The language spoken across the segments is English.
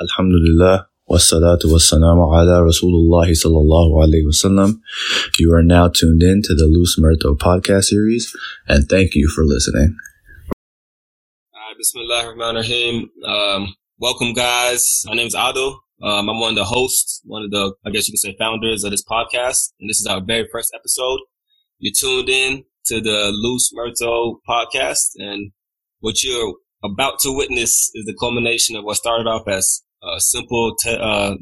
Alhamdulillah, wassalatu wassalamu ala Rasulullahi sallallahu alayhi wasallam. You are now tuned in to the Loose Myrtle podcast series, and thank you for listening. Bismillah ar-Rahman ar-Rahim. Welcome, guys. My name is Ado. I'm one of the hosts, I guess you could say, founders of this podcast, and this is our very first episode. You're tuned in to the Loose Myrtle podcast, and what you're about to witness is the culmination of what started off as simple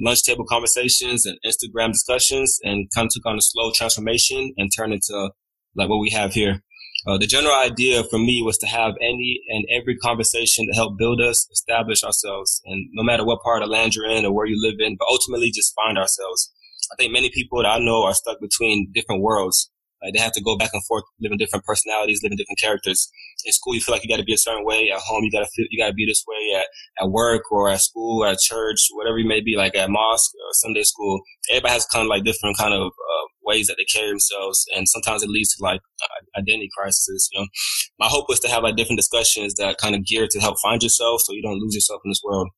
lunch table conversations and Instagram discussions, and kind of took on a slow transformation and turned into like what we have here. The general idea for me was to have any and every conversation to help build us, establish ourselves, and no matter what part of land you're in or where you live in, but ultimately just find ourselves. I think many people that I know are stuck between different worlds. Like they have to go back and forth, living different personalities, living different characters. In school, you feel like you got to be a certain way. At home, you got to be this way. At work or at school, or at church, whatever you may be, like at mosque or Sunday school. Everybody has kind of like different kind of ways that they carry themselves, and sometimes it leads to like identity crises. You know, my hope was to have like different discussions that kind of geared to help find yourself, so you don't lose yourself in this world.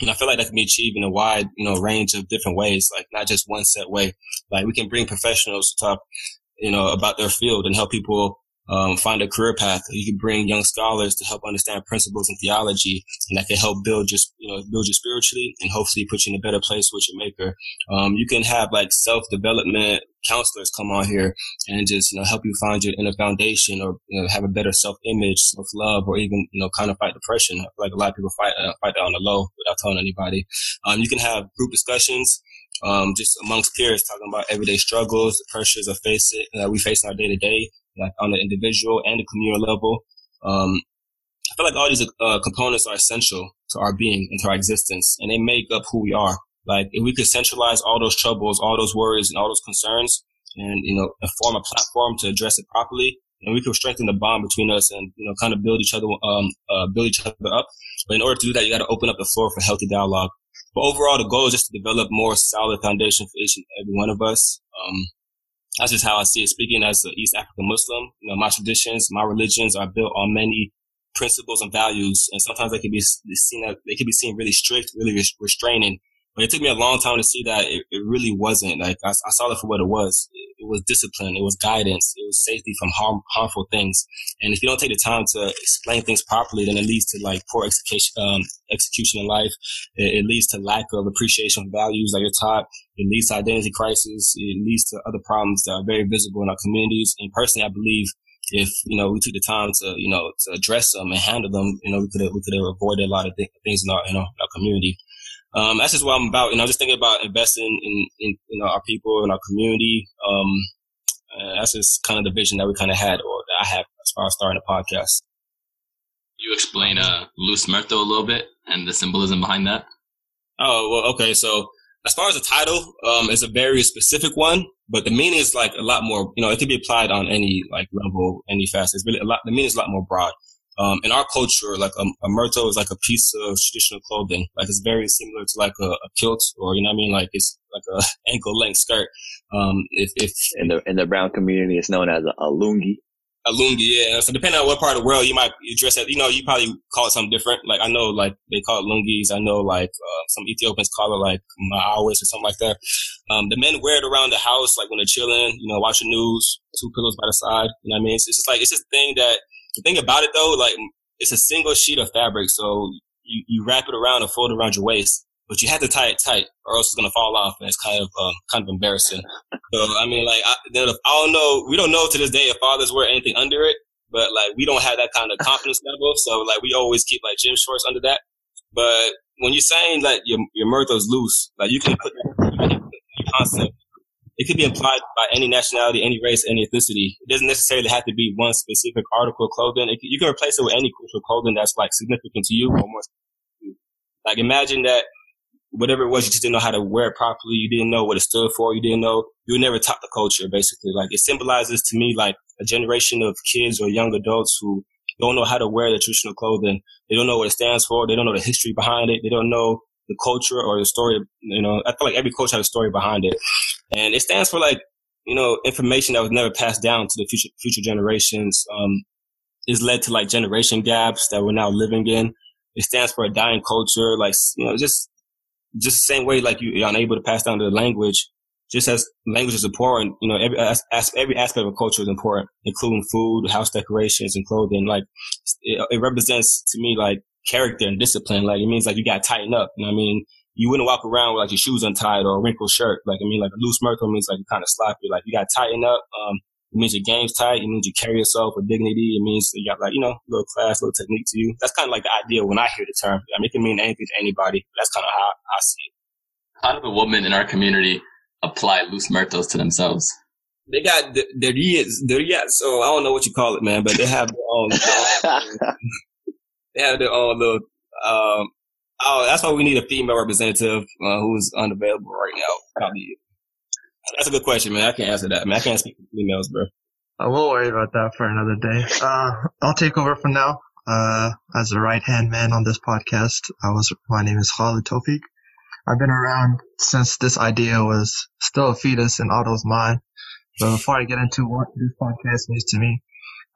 And I feel like that can be achieved in a wide, range of different ways, like not just one set way. Like we can bring professionals to talk, about their field and help people find a career path. You can bring young scholars to help understand principles in theology, and that can help build you spiritually and hopefully put you in a better place with your maker. You can have like self-development counselors come on here and just, help you find your inner foundation or, have a better self-image, self-love, or even, kind of fight depression. I feel like a lot of people fight that on the low without telling anybody. You can have group discussions. Just amongst peers, talking about everyday struggles, the pressures we face in our day-to-day, like on the individual and the communal level. I feel like all these components are essential to our being and to our existence, and they make up who we are. Like if we could centralize all those troubles, all those worries, and all those concerns, and form a platform to address it properly, and we could strengthen the bond between us and kind of build each other up. But in order to do that, you got to open up the floor for healthy dialogue. But overall, the goal is just to develop more solid foundation for each and every one of us. That's just how I see it. Speaking as an East African Muslim, my traditions, my religions are built on many principles and values, and sometimes they can be seen really strict, really restraining. But it took me a long time to see that it really wasn't. Like I saw it for what it was. It was discipline. It was guidance. It was safety from harmful things. And if you don't take the time to explain things properly, then it leads to like poor execution in life. It leads to lack of appreciation of values that you're taught. It leads to identity crisis. It leads to other problems that are very visible in our communities. And personally, I believe if, we took the time to, to address them and handle them, we could have avoided a lot of things in our community. That's just what I'm about. Just thinking about investing in our people and our community. That's just kind of the vision that we kind of had, or that I have, as far as starting a podcast. You explain Loose Myrtle a little bit and the symbolism behind that. Oh, well, okay. So as far as the title, it's a very specific one, but the meaning is like a lot more, it can be applied on any like level, any facet. It's really the meaning is a lot more broad. In our culture, like a myrtle is like a piece of traditional clothing. Like it's very similar to like a kilt, or like it's like a ankle length skirt. If in the brown community, it's known as a lungi. A lungi, yeah. So depending on what part of the world you might dress at, you probably call it something different. Like I know, like they call it lungis. I know, like some Ethiopians call it like maawis or something like that. The men wear it around the house, like when they're chilling, watching news, 2 pillows by the side. It's just like it's just a thing that. The thing about it though, like it's a single sheet of fabric, so you wrap it around and fold it around your waist, but you have to tie it tight, or else it's gonna fall off, and it's kind of embarrassing. So I don't know, we don't know to this day if fathers wear anything under it, but like we don't have that kind of confidence level, so like we always keep like gym shorts under that. But when you're saying that your myrtle's loose, like you can put that concept. It could be implied by any nationality, any race, any ethnicity. It doesn't necessarily have to be one specific article of clothing. You can replace it with any cultural clothing that's like significant to you or more. Like imagine that whatever it was, you just didn't know how to wear it properly. You didn't know what it stood for. You were never taught the culture basically. Like it symbolizes to me like a generation of kids or young adults who don't know how to wear the traditional clothing. They don't know what it stands for. They don't know the history behind it. They don't know the culture or the story. I feel like every culture has a story behind it. And it stands for like, information that was never passed down to the future generations. It's led to like generation gaps that we're now living in. It stands for a dying culture, like, just just the same way, like you're unable to pass down the language, just as language is important, you know, every aspect of culture is important, including food, house decorations, and clothing. Like, it represents to me, like, character and discipline. Like, it means, like, you got to tighten up. You know what I mean? You wouldn't walk around with, like, your shoes untied or a wrinkled shirt. Like, I mean, like, a loose Myrtle means, like, you're kind of sloppy. Like, you got to tighten up. It means your game's tight. It means you carry yourself with dignity. It means you got, like, you know, a little class, a little technique to you. That's kind of like the idea when I hear the term. I mean, it can mean anything to anybody. That's kind of how I see it. How do the women in our community apply loose Myrtles to themselves? They got their so I don't know what you call it, man, but they have their own. They have their own little. That's why we need a female representative who's unavailable right now. Probably. That's a good question, man. I can't answer that. I mean, I can't speak to females, bro. I will worry about that for another day. I'll take over for now as a right-hand man on this podcast. My name is Khaled Taufik. I've been around since this idea was still a fetus in Ado's mind. But before I get into what this podcast means to me,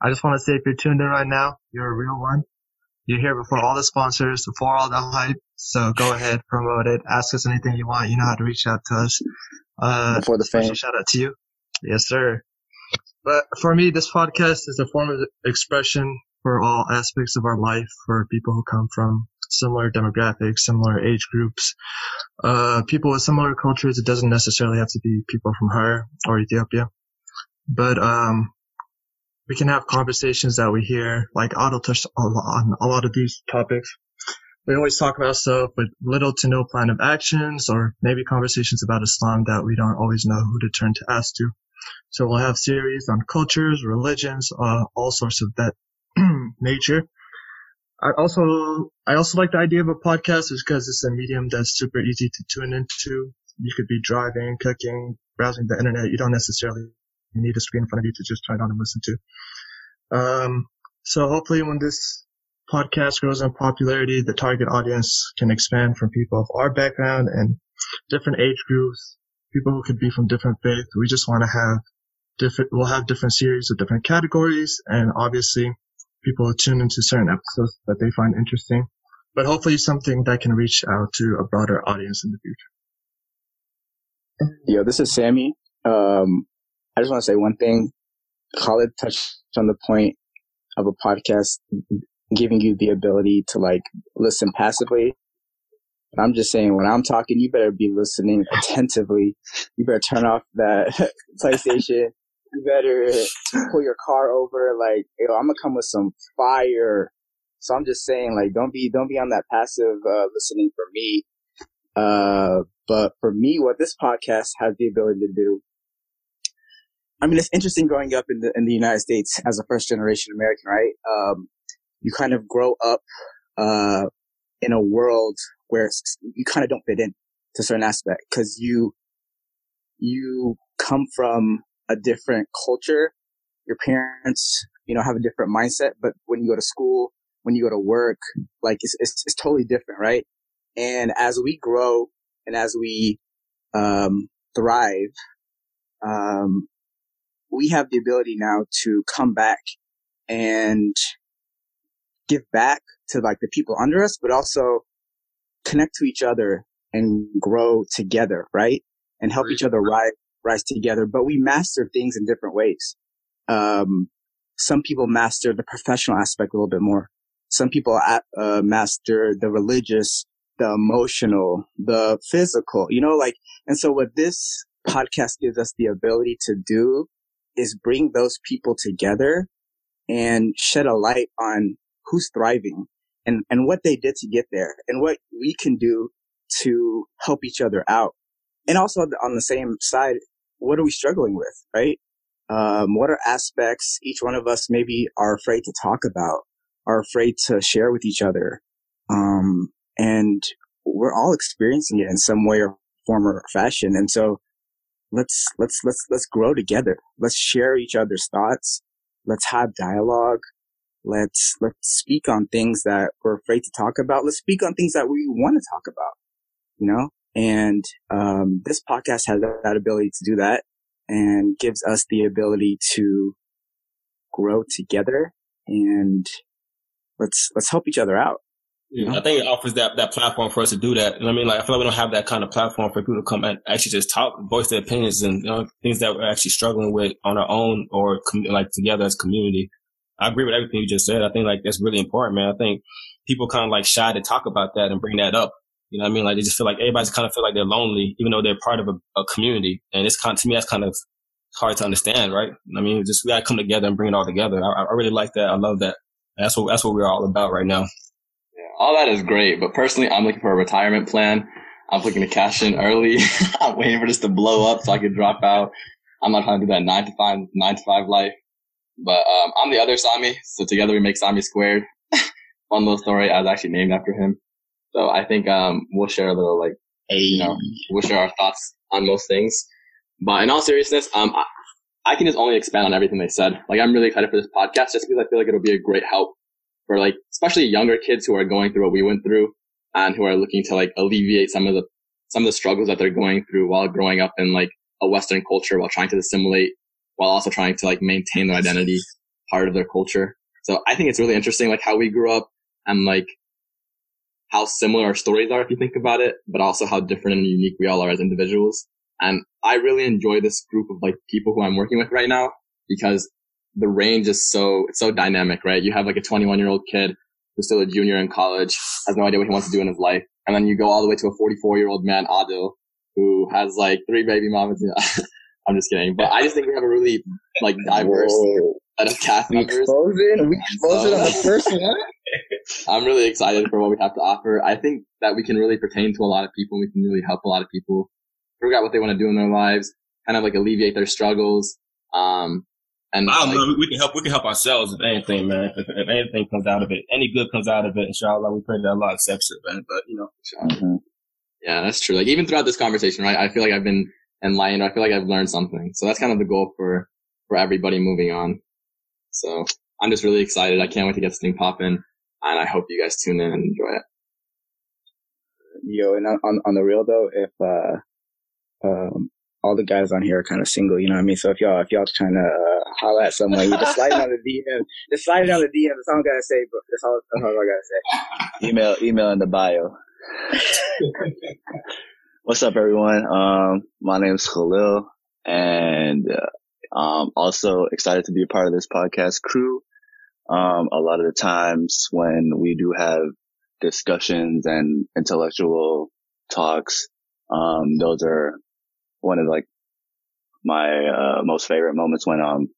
I just want to say if you're tuned in right now, you're a real one. You're here before all the sponsors, before all the hype. So go ahead, promote it. Ask us anything you want. You know how to reach out to us. Before the fame. Shout out to you. Yes, sir. But for me, this podcast is a form of expression for all aspects of our life, for people who come from similar demographics, similar age groups, people with similar cultures. It doesn't necessarily have to be people from Harar or Ethiopia, but we can have conversations that we hear. Like Adil touched on a lot of these topics. We always talk about stuff with little to no plan of actions, or maybe conversations about Islam that we don't always know who to turn to ask to. So we'll have series on cultures, religions, all sorts of that nature. I also like the idea of a podcast because it's a medium that's super easy to tune into. You could be driving, cooking, browsing the internet. You don't necessarily need a screen in front of you to just turn on and listen to. So hopefully when this podcast grows in popularity, the target audience can expand from people of our background and different age groups, people who could be from different faiths. We just want to have we'll have different series with different categories, and obviously people tune into certain episodes that they find interesting, but hopefully something that can reach out to a broader audience in the future. Yo, this is Sammy. I just want to say one thing. Khaled touched on the point of a podcast giving you the ability to like listen passively. And I'm just saying, when I'm talking, you better be listening attentively. You better turn off that PlayStation. You better pull your car over. Like, yo, I'm gonna come with some fire. So I'm just saying, like, don't be on that passive listening for me. But for me, what this podcast has the ability to do, I mean, it's interesting growing up in the United States as a first generation American, right? You kind of grow up in a world where you kind of don't fit in to a certain aspect because you come from a different culture. Your parents, you know, have a different mindset, but when you go to school, when you go to work, like it's totally different, right? And as we grow and as we thrive, we have the ability now to come back and give back to like the people under us, but also connect to each other and grow together, right? And help each other rise together, but we master things in different ways. Some people master the professional aspect a little bit more. Some people master the religious, the emotional, the physical, you know, like, and so what this podcast gives us the ability to do is bring those people together and shed a light on who's thriving and what they did to get there and what we can do to help each other out. And also on the same side, what are we struggling with, right? What are aspects each one of us maybe are afraid to talk about, are afraid to share with each other? And we're all experiencing it in some way or form or fashion. And so let's grow together. Let's share each other's thoughts. Let's have dialogue. Let's speak on things that we're afraid to talk about. Let's speak on things that we want to talk about, you know? And this podcast has that ability to do that and gives us the ability to grow together and let's help each other out. Yeah. I think it offers that platform for us to do that. And I mean, like, I feel like we don't have that kind of platform for people to come and actually just talk, voice their opinions and, you know, things that we're actually struggling with on our own or like together as community. I agree with everything you just said. I think like that's really important, man. I think people kind of like shy to talk about that and bring that up. You know what I mean? Like they just feel like everybody's kind of feel like they're lonely, even though they're part of a community. And it's kind of, to me, that's kind of hard to understand, right? I mean, just we gotta come together and bring it all together. I really like that. I love that. That's what we're all about right now. All that is great, but personally, I'm looking for a retirement plan. I'm looking to cash in early. I'm waiting for this to blow up so I can drop out. I'm not trying to do that 9 to 5 life. But I'm the other Sammy, so together we make Sammy Squared. Fun little story. I was actually named after him. So I think we'll share a little, like, you know, we'll share our thoughts on most things. But in all seriousness, I can just only expand on everything they said. Like, I'm really excited for this podcast just because I feel like it'll be a great help for, like, especially younger kids who are going through what we went through and who are looking to, like, alleviate some of the struggles that they're going through while growing up in, like, a Western culture, while trying to assimilate, while also trying to, like, maintain their identity, part of their culture. So I think it's really interesting, like, how we grew up and, like, how similar our stories are if you think about it, but also how different and unique we all are as individuals. And I really enjoy this group of, like, people who I'm working with right now because the range is so dynamic, right? You have like a 21-year-old kid who's still a junior in college, has no idea what he wants to do in his life. And then you go all the way to a 44-year-old man, Adil, who has like 3 baby mamas. I'm just kidding. But I just think we have a really like diverse set of cast members. We exposed it on the first one. I'm really excited for what we have to offer. I think that we can really pertain to a lot of people. We can really help a lot of people figure out what they want to do in their lives, kind of like alleviate their struggles. And I don't know. We can help. We can help ourselves if anything, man. If anything comes out of it, any good comes out of it, inshallah. We pray that Allah accepts it, man. But you know, inshallah. Yeah, that's true. Like even throughout this conversation, right? I feel like I've been enlightened. I feel like I've learned something. So that's kind of the goal for everybody moving on. So I'm just really excited. I can't wait to get this thing popping, and I hope you guys tune in and enjoy it. Yo, and on the real though, if all the guys on here are kind of single, you know what I mean? So if y'all trying to holler at someone, you just slide it on the DM. Just slide it on the DM. That's all I gotta say, bro. That's all I gotta say. Email in the bio. What's up, everyone? My name's Khalil, and I'm also excited to be a part of this podcast crew. A lot of the times when we do have discussions and intellectual talks, those are one of like my most favorite moments when I'm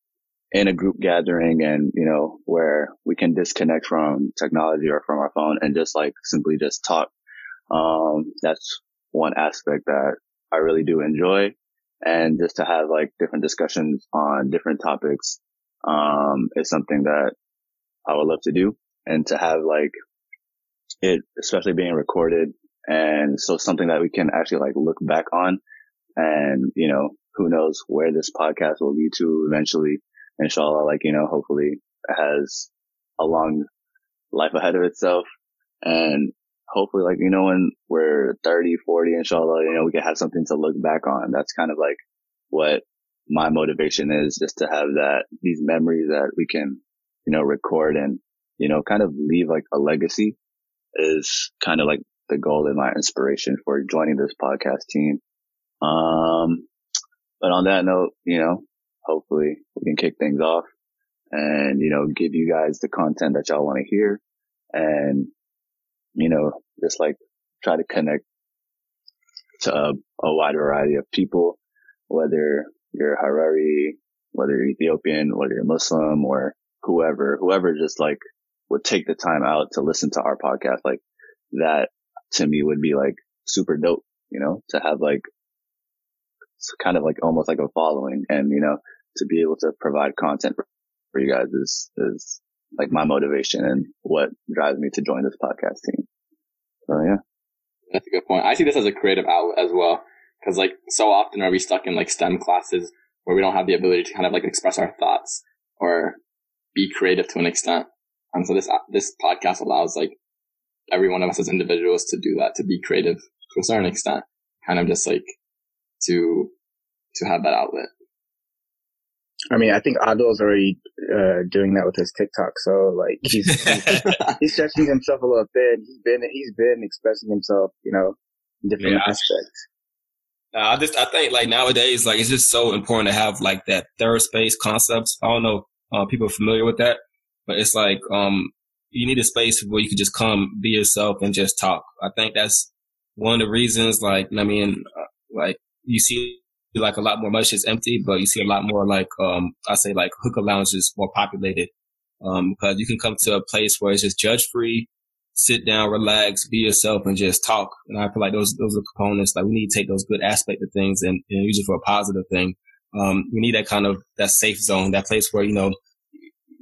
in a group gathering and, you know, where we can disconnect from technology or from our phone and just like simply just talk. That's one aspect that I really do enjoy, and just to have like different discussions on different topics is something that I would love to do, and to have like it especially being recorded, and so something that we can actually like look back on. And, you know, who knows where this podcast will lead to eventually, inshallah, like, you know, hopefully it has a long life ahead of itself. And hopefully, like, you know, when we're 30, 40, inshallah, you know, we can have something to look back on. That's kind of like what my motivation is, just to have that, these memories that we can, you know, record and, you know, kind of leave like a legacy is kind of like the goal and my inspiration for joining this podcast team. But on that note, you know, hopefully we can kick things off and, you know, give you guys the content that y'all want to hear and, you know, just like try to connect to a wide variety of people, whether you're Harari, whether you're Ethiopian, whether you're Muslim or whoever just like would take the time out to listen to our podcast. Like that to me would be like super dope, you know, to have like, it's kind of like almost like a following, and, you know, to be able to provide content for you guys is like my motivation and what drives me to join this podcast team. So yeah. That's a good point. I see this as a creative outlet as well. Cause like so often are we stuck in like STEM classes where we don't have the ability to kind of like express our thoughts or be creative to an extent. And so this podcast allows like every one of us as individuals to do that, to be creative to a certain extent, kind of just like, to have that outlet. I mean, I think Ado's already doing that with his TikTok. So, like, he's stretching himself a little thin. He's been expressing himself, you know, in different aspects. I think, like, nowadays, like, it's just so important to have, like, that third space concepts. I don't know if people are familiar with that, but it's like you need a space where you can just come, be yourself, and just talk. I think that's one of the reasons, like, I mean, like, you see, like, a lot more mushes empty, but you see a lot more, like, I say, like, hookah lounges more populated, because you can come to a place where it's just judge free, sit down, relax, be yourself, and just talk. And I feel like those are components. Like, we need to take those good aspects of things and use it for a positive thing. We need that kind of, that safe zone, that place where, you know,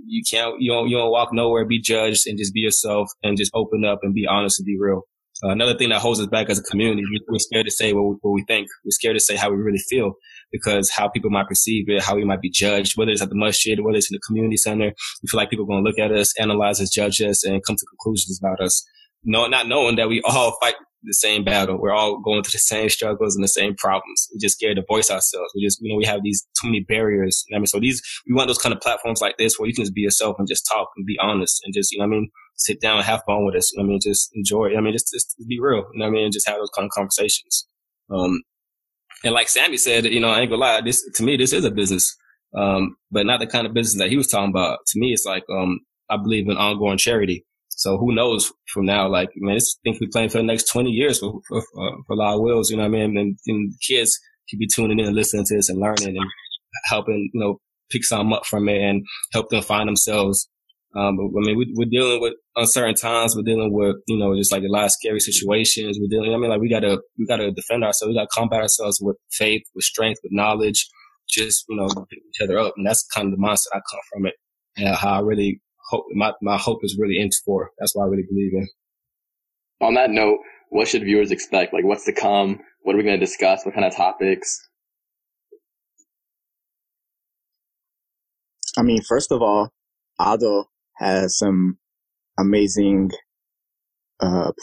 you don't walk nowhere, be judged, and just be yourself and just open up and be honest and be real. Another thing that holds us back as a community, we're scared to say what we think. We're scared to say how we really feel because how people might perceive it, how we might be judged, whether it's at the masjid, whether it's in the community center. We feel like people are going to look at us, analyze us, judge us, and come to conclusions about us. No, not knowing that we all fight the same battle. We're all going through the same struggles and the same problems. We're just scared to voice ourselves. We just, you know, we have these too many barriers. I mean, so we want those kind of platforms like this where you can just be yourself and just talk and be honest and just, you know what I mean? Sit down and have fun with us. You know what I mean? Just enjoy it. I mean, just be real. You know what I mean? Just have those kind of conversations. And like Sammy said, you know, I ain't gonna lie. To me, this is a business. But not the kind of business that he was talking about. To me, it's like, I believe in ongoing charity. So who knows from now, like, man, this thing we playing for the next 20 years for a lot of wills, you know what I mean? And kids could be tuning in and listening to this and learning and helping, you know, pick something up from it and help them find themselves. I mean, we're dealing with uncertain times. We're dealing with, you know, just like a lot of scary situations. We're dealing, I mean, like we gotta defend ourselves. We gotta combat ourselves with faith, with strength, with knowledge, just, you know, pick each other up. And that's kind of the mindset I come from it and how I really hope, my hope is really into for. That's what I really believe in. On that note, what should viewers expect? Like, what's to come? What are we going to discuss? What kind of topics? I mean, first of all, Ado has some amazing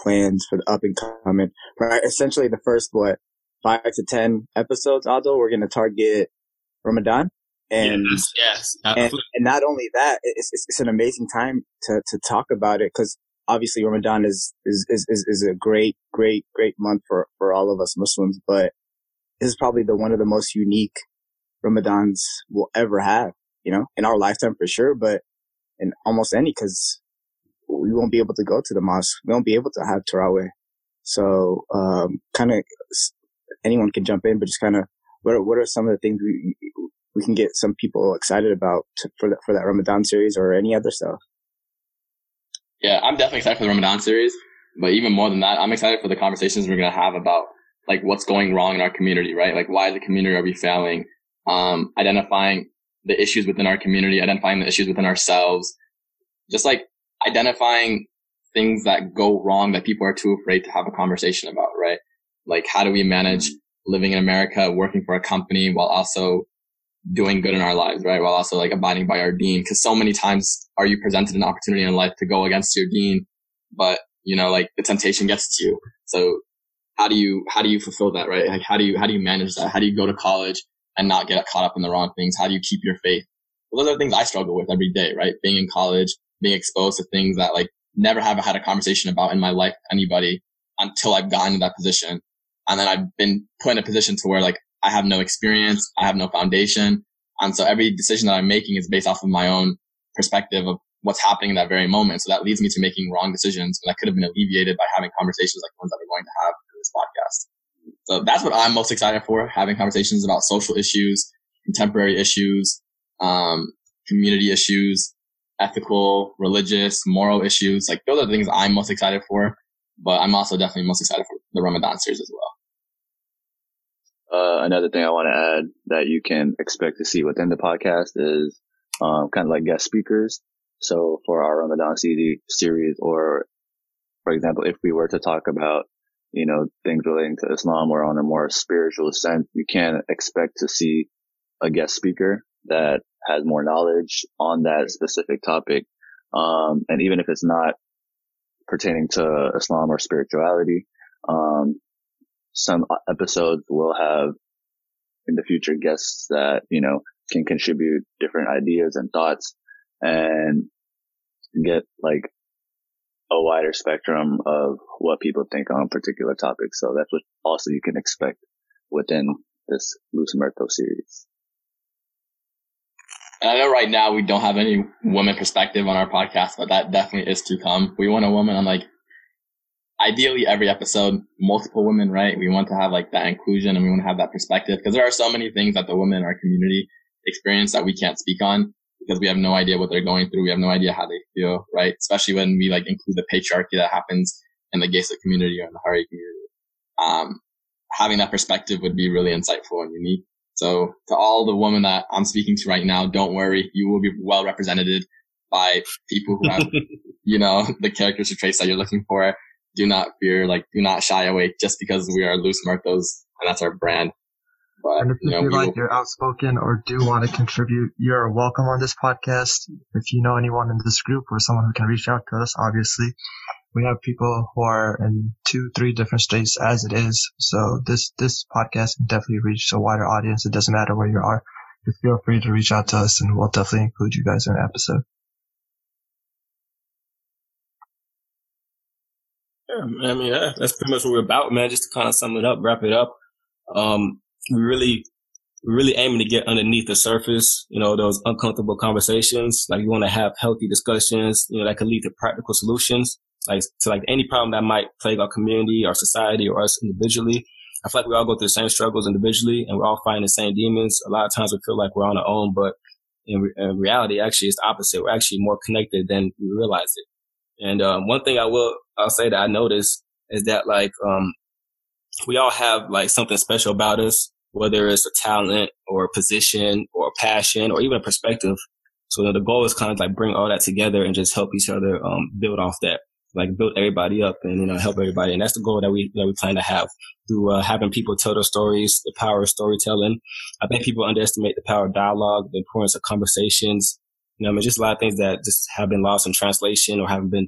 plans for the up and coming. Right, essentially, the first 5 to 10 episodes, Ado, we're going to target Ramadan, and yes. And not only that, it's an amazing time to talk about it because obviously Ramadan is a great month for all of us Muslims, but this is probably the one of the most unique Ramadans we'll ever have, you know, in our lifetime for sure, but in almost any, because we won't be able to go to the mosque. We won't be able to have Taraweeh. So, kind of anyone can jump in, but just kind of what are some of the things we can get some people excited about for that Ramadan series or any other stuff? Yeah, I'm definitely excited for the Ramadan series, but even more than that, I'm excited for the conversations we're going to have about like what's going wrong in our community, right? Like why is the community are we failing? Identifying the issues within our community, identifying the issues within ourselves, just like identifying things that go wrong that people are too afraid to have a conversation about, right? Like how do we manage living in America, working for a company while also doing good in our lives, right? While also like abiding by our deen. Cause so many times are you presented an opportunity in life to go against your deen, but you know, like the temptation gets to you. So how do you fulfill that, right? Like how do you manage that? How do you go to college and not get caught up in the wrong things? How do you keep your faith? Well, those are things I struggle with every day, right? Being in college, being exposed to things that like never have had a conversation about in my life with anybody until I've gotten to that position. And then I've been put in a position to where like I have no experience, I have no foundation. And so every decision that I'm making is based off of my own perspective of what's happening in that very moment. So that leads me to making wrong decisions that could have been alleviated by having conversations like the ones that we're going to have in this podcast. So that's what I'm most excited for, having conversations about social issues, contemporary issues, community issues, ethical, religious, moral issues. Like those are the things I'm most excited for, but I'm also definitely most excited for the Ramadan series as well. Another thing I want to add that you can expect to see within the podcast is kind of like guest speakers. So for our Ramadan series, or for example, if we were to talk about, you know, things relating to Islam or on a more spiritual sense, you can expect to see a guest speaker that has more knowledge on that specific topic. And even if it's not pertaining to Islam or spirituality, some episodes will have in the future guests that, you know, can contribute different ideas and thoughts and get like a wider spectrum of what people think on particular topics. So that's what also you can expect within this Loose Myrtle series. And I know right now we don't have any woman perspective on our podcast, but that definitely is to come. We want a woman on like ideally every episode, multiple women, right? We want to have like that inclusion and we want to have that perspective because there are so many things that the women in our community experience that we can't speak on because we have no idea what they're going through. We have no idea how they feel, right? Especially when we like include the patriarchy that happens in the Geisla community or in the Harari community. Having that perspective would be really insightful and unique. So to all the women that I'm speaking to right now, don't worry. You will be well represented by people who have, you know, the characteristic traits that you're looking for. Do not fear, like, do not shy away just because we are Loose Myrtles and that's our brand. But, and if you feel like you're outspoken or do want to contribute, you're welcome on this podcast. If you know anyone in this group or someone who can reach out to us, obviously. We have people who are in 2-3 different states as it is. So this podcast can definitely reach a wider audience. It doesn't matter where you are. Just feel free to reach out to us and we'll definitely include you guys in an episode. Yeah, I mean, that's pretty much what we're about, man. Just to kind of sum it up, wrap it up. We're really aiming to get underneath the surface, you know, those uncomfortable conversations. Like, you want to have healthy discussions, you know, that could lead to practical solutions. Like, to like any problem that might plague our community, our society, or us individually. I feel like we all go through the same struggles individually, and we're all fighting the same demons. A lot of times we feel like we're on our own, but in reality, actually, it's the opposite. We're actually more connected than we realize it. And one thing I'll say that I noticed is that we all have like something special about us, whether it's a talent or a position or a passion or even a perspective. So the goal is kind of like bring all that together and just help each other build off that. Like build everybody up and, you know, help everybody. And that's the goal that we plan to have through having people tell their stories, the power of storytelling. I think people underestimate the power of dialogue, the importance of conversations. You know, I mean, just a lot of things that just have been lost in translation or haven't been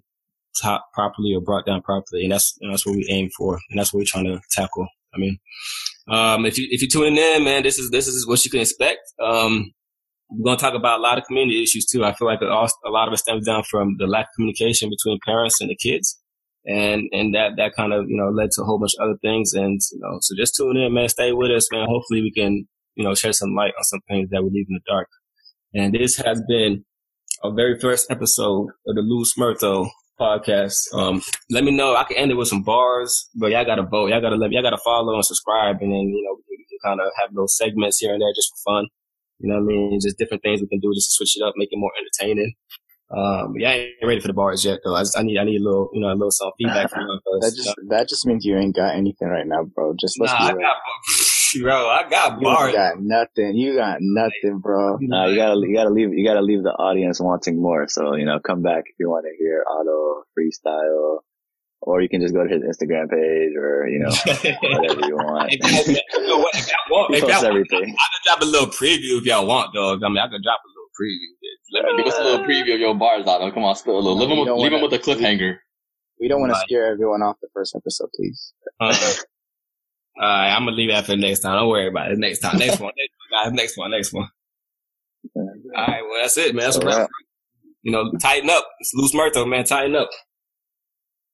taught properly or brought down properly. And that's what we aim for. And that's what we're trying to tackle. I mean, if you tune in, man, this is what you can expect. We're going to talk about a lot of community issues, too. I feel like a lot of it stems down from the lack of communication between parents and the kids. And that kind of, you know, led to a whole bunch of other things. And, you know, so just tune in, man. Stay with us, man. Hopefully we can, you know, shed some light on some things that we leave in the dark. And this has been our very first episode of the Loose Myrtle podcast. Let me know. I can end it with some bars, but y'all got to vote. Y'all got to follow and subscribe. And then, you know, we can kind of have those segments here and there just for fun. You know what I mean? Just different things we can do just to switch it up, make it more entertaining. Yeah, I ain't ready for the bars yet, though. I need a little self feedback from you. That just means you ain't got anything right now, bro. Just let's be real. Bro, I got bars. You got nothing. You got nothing, bro. No, you gotta leave the audience wanting more. So, you know, come back if you want to hear Ado freestyle. Or you can just go to his Instagram page or, you know, whatever you want. If y'all want, I can drop a little preview if y'all want, dog. I mean, I can drop a little preview. Give us a little preview of your bars, Otto. Come on, spill a little. Leave him with a cliffhanger. We don't want to scare everyone off the first episode, please. All right, I'm going to leave that for the next time. Don't worry about it. Next one. All right, well, that's it, man. That's a wrap. You know, tighten up. It's Loose Myrtle, man. Tighten up.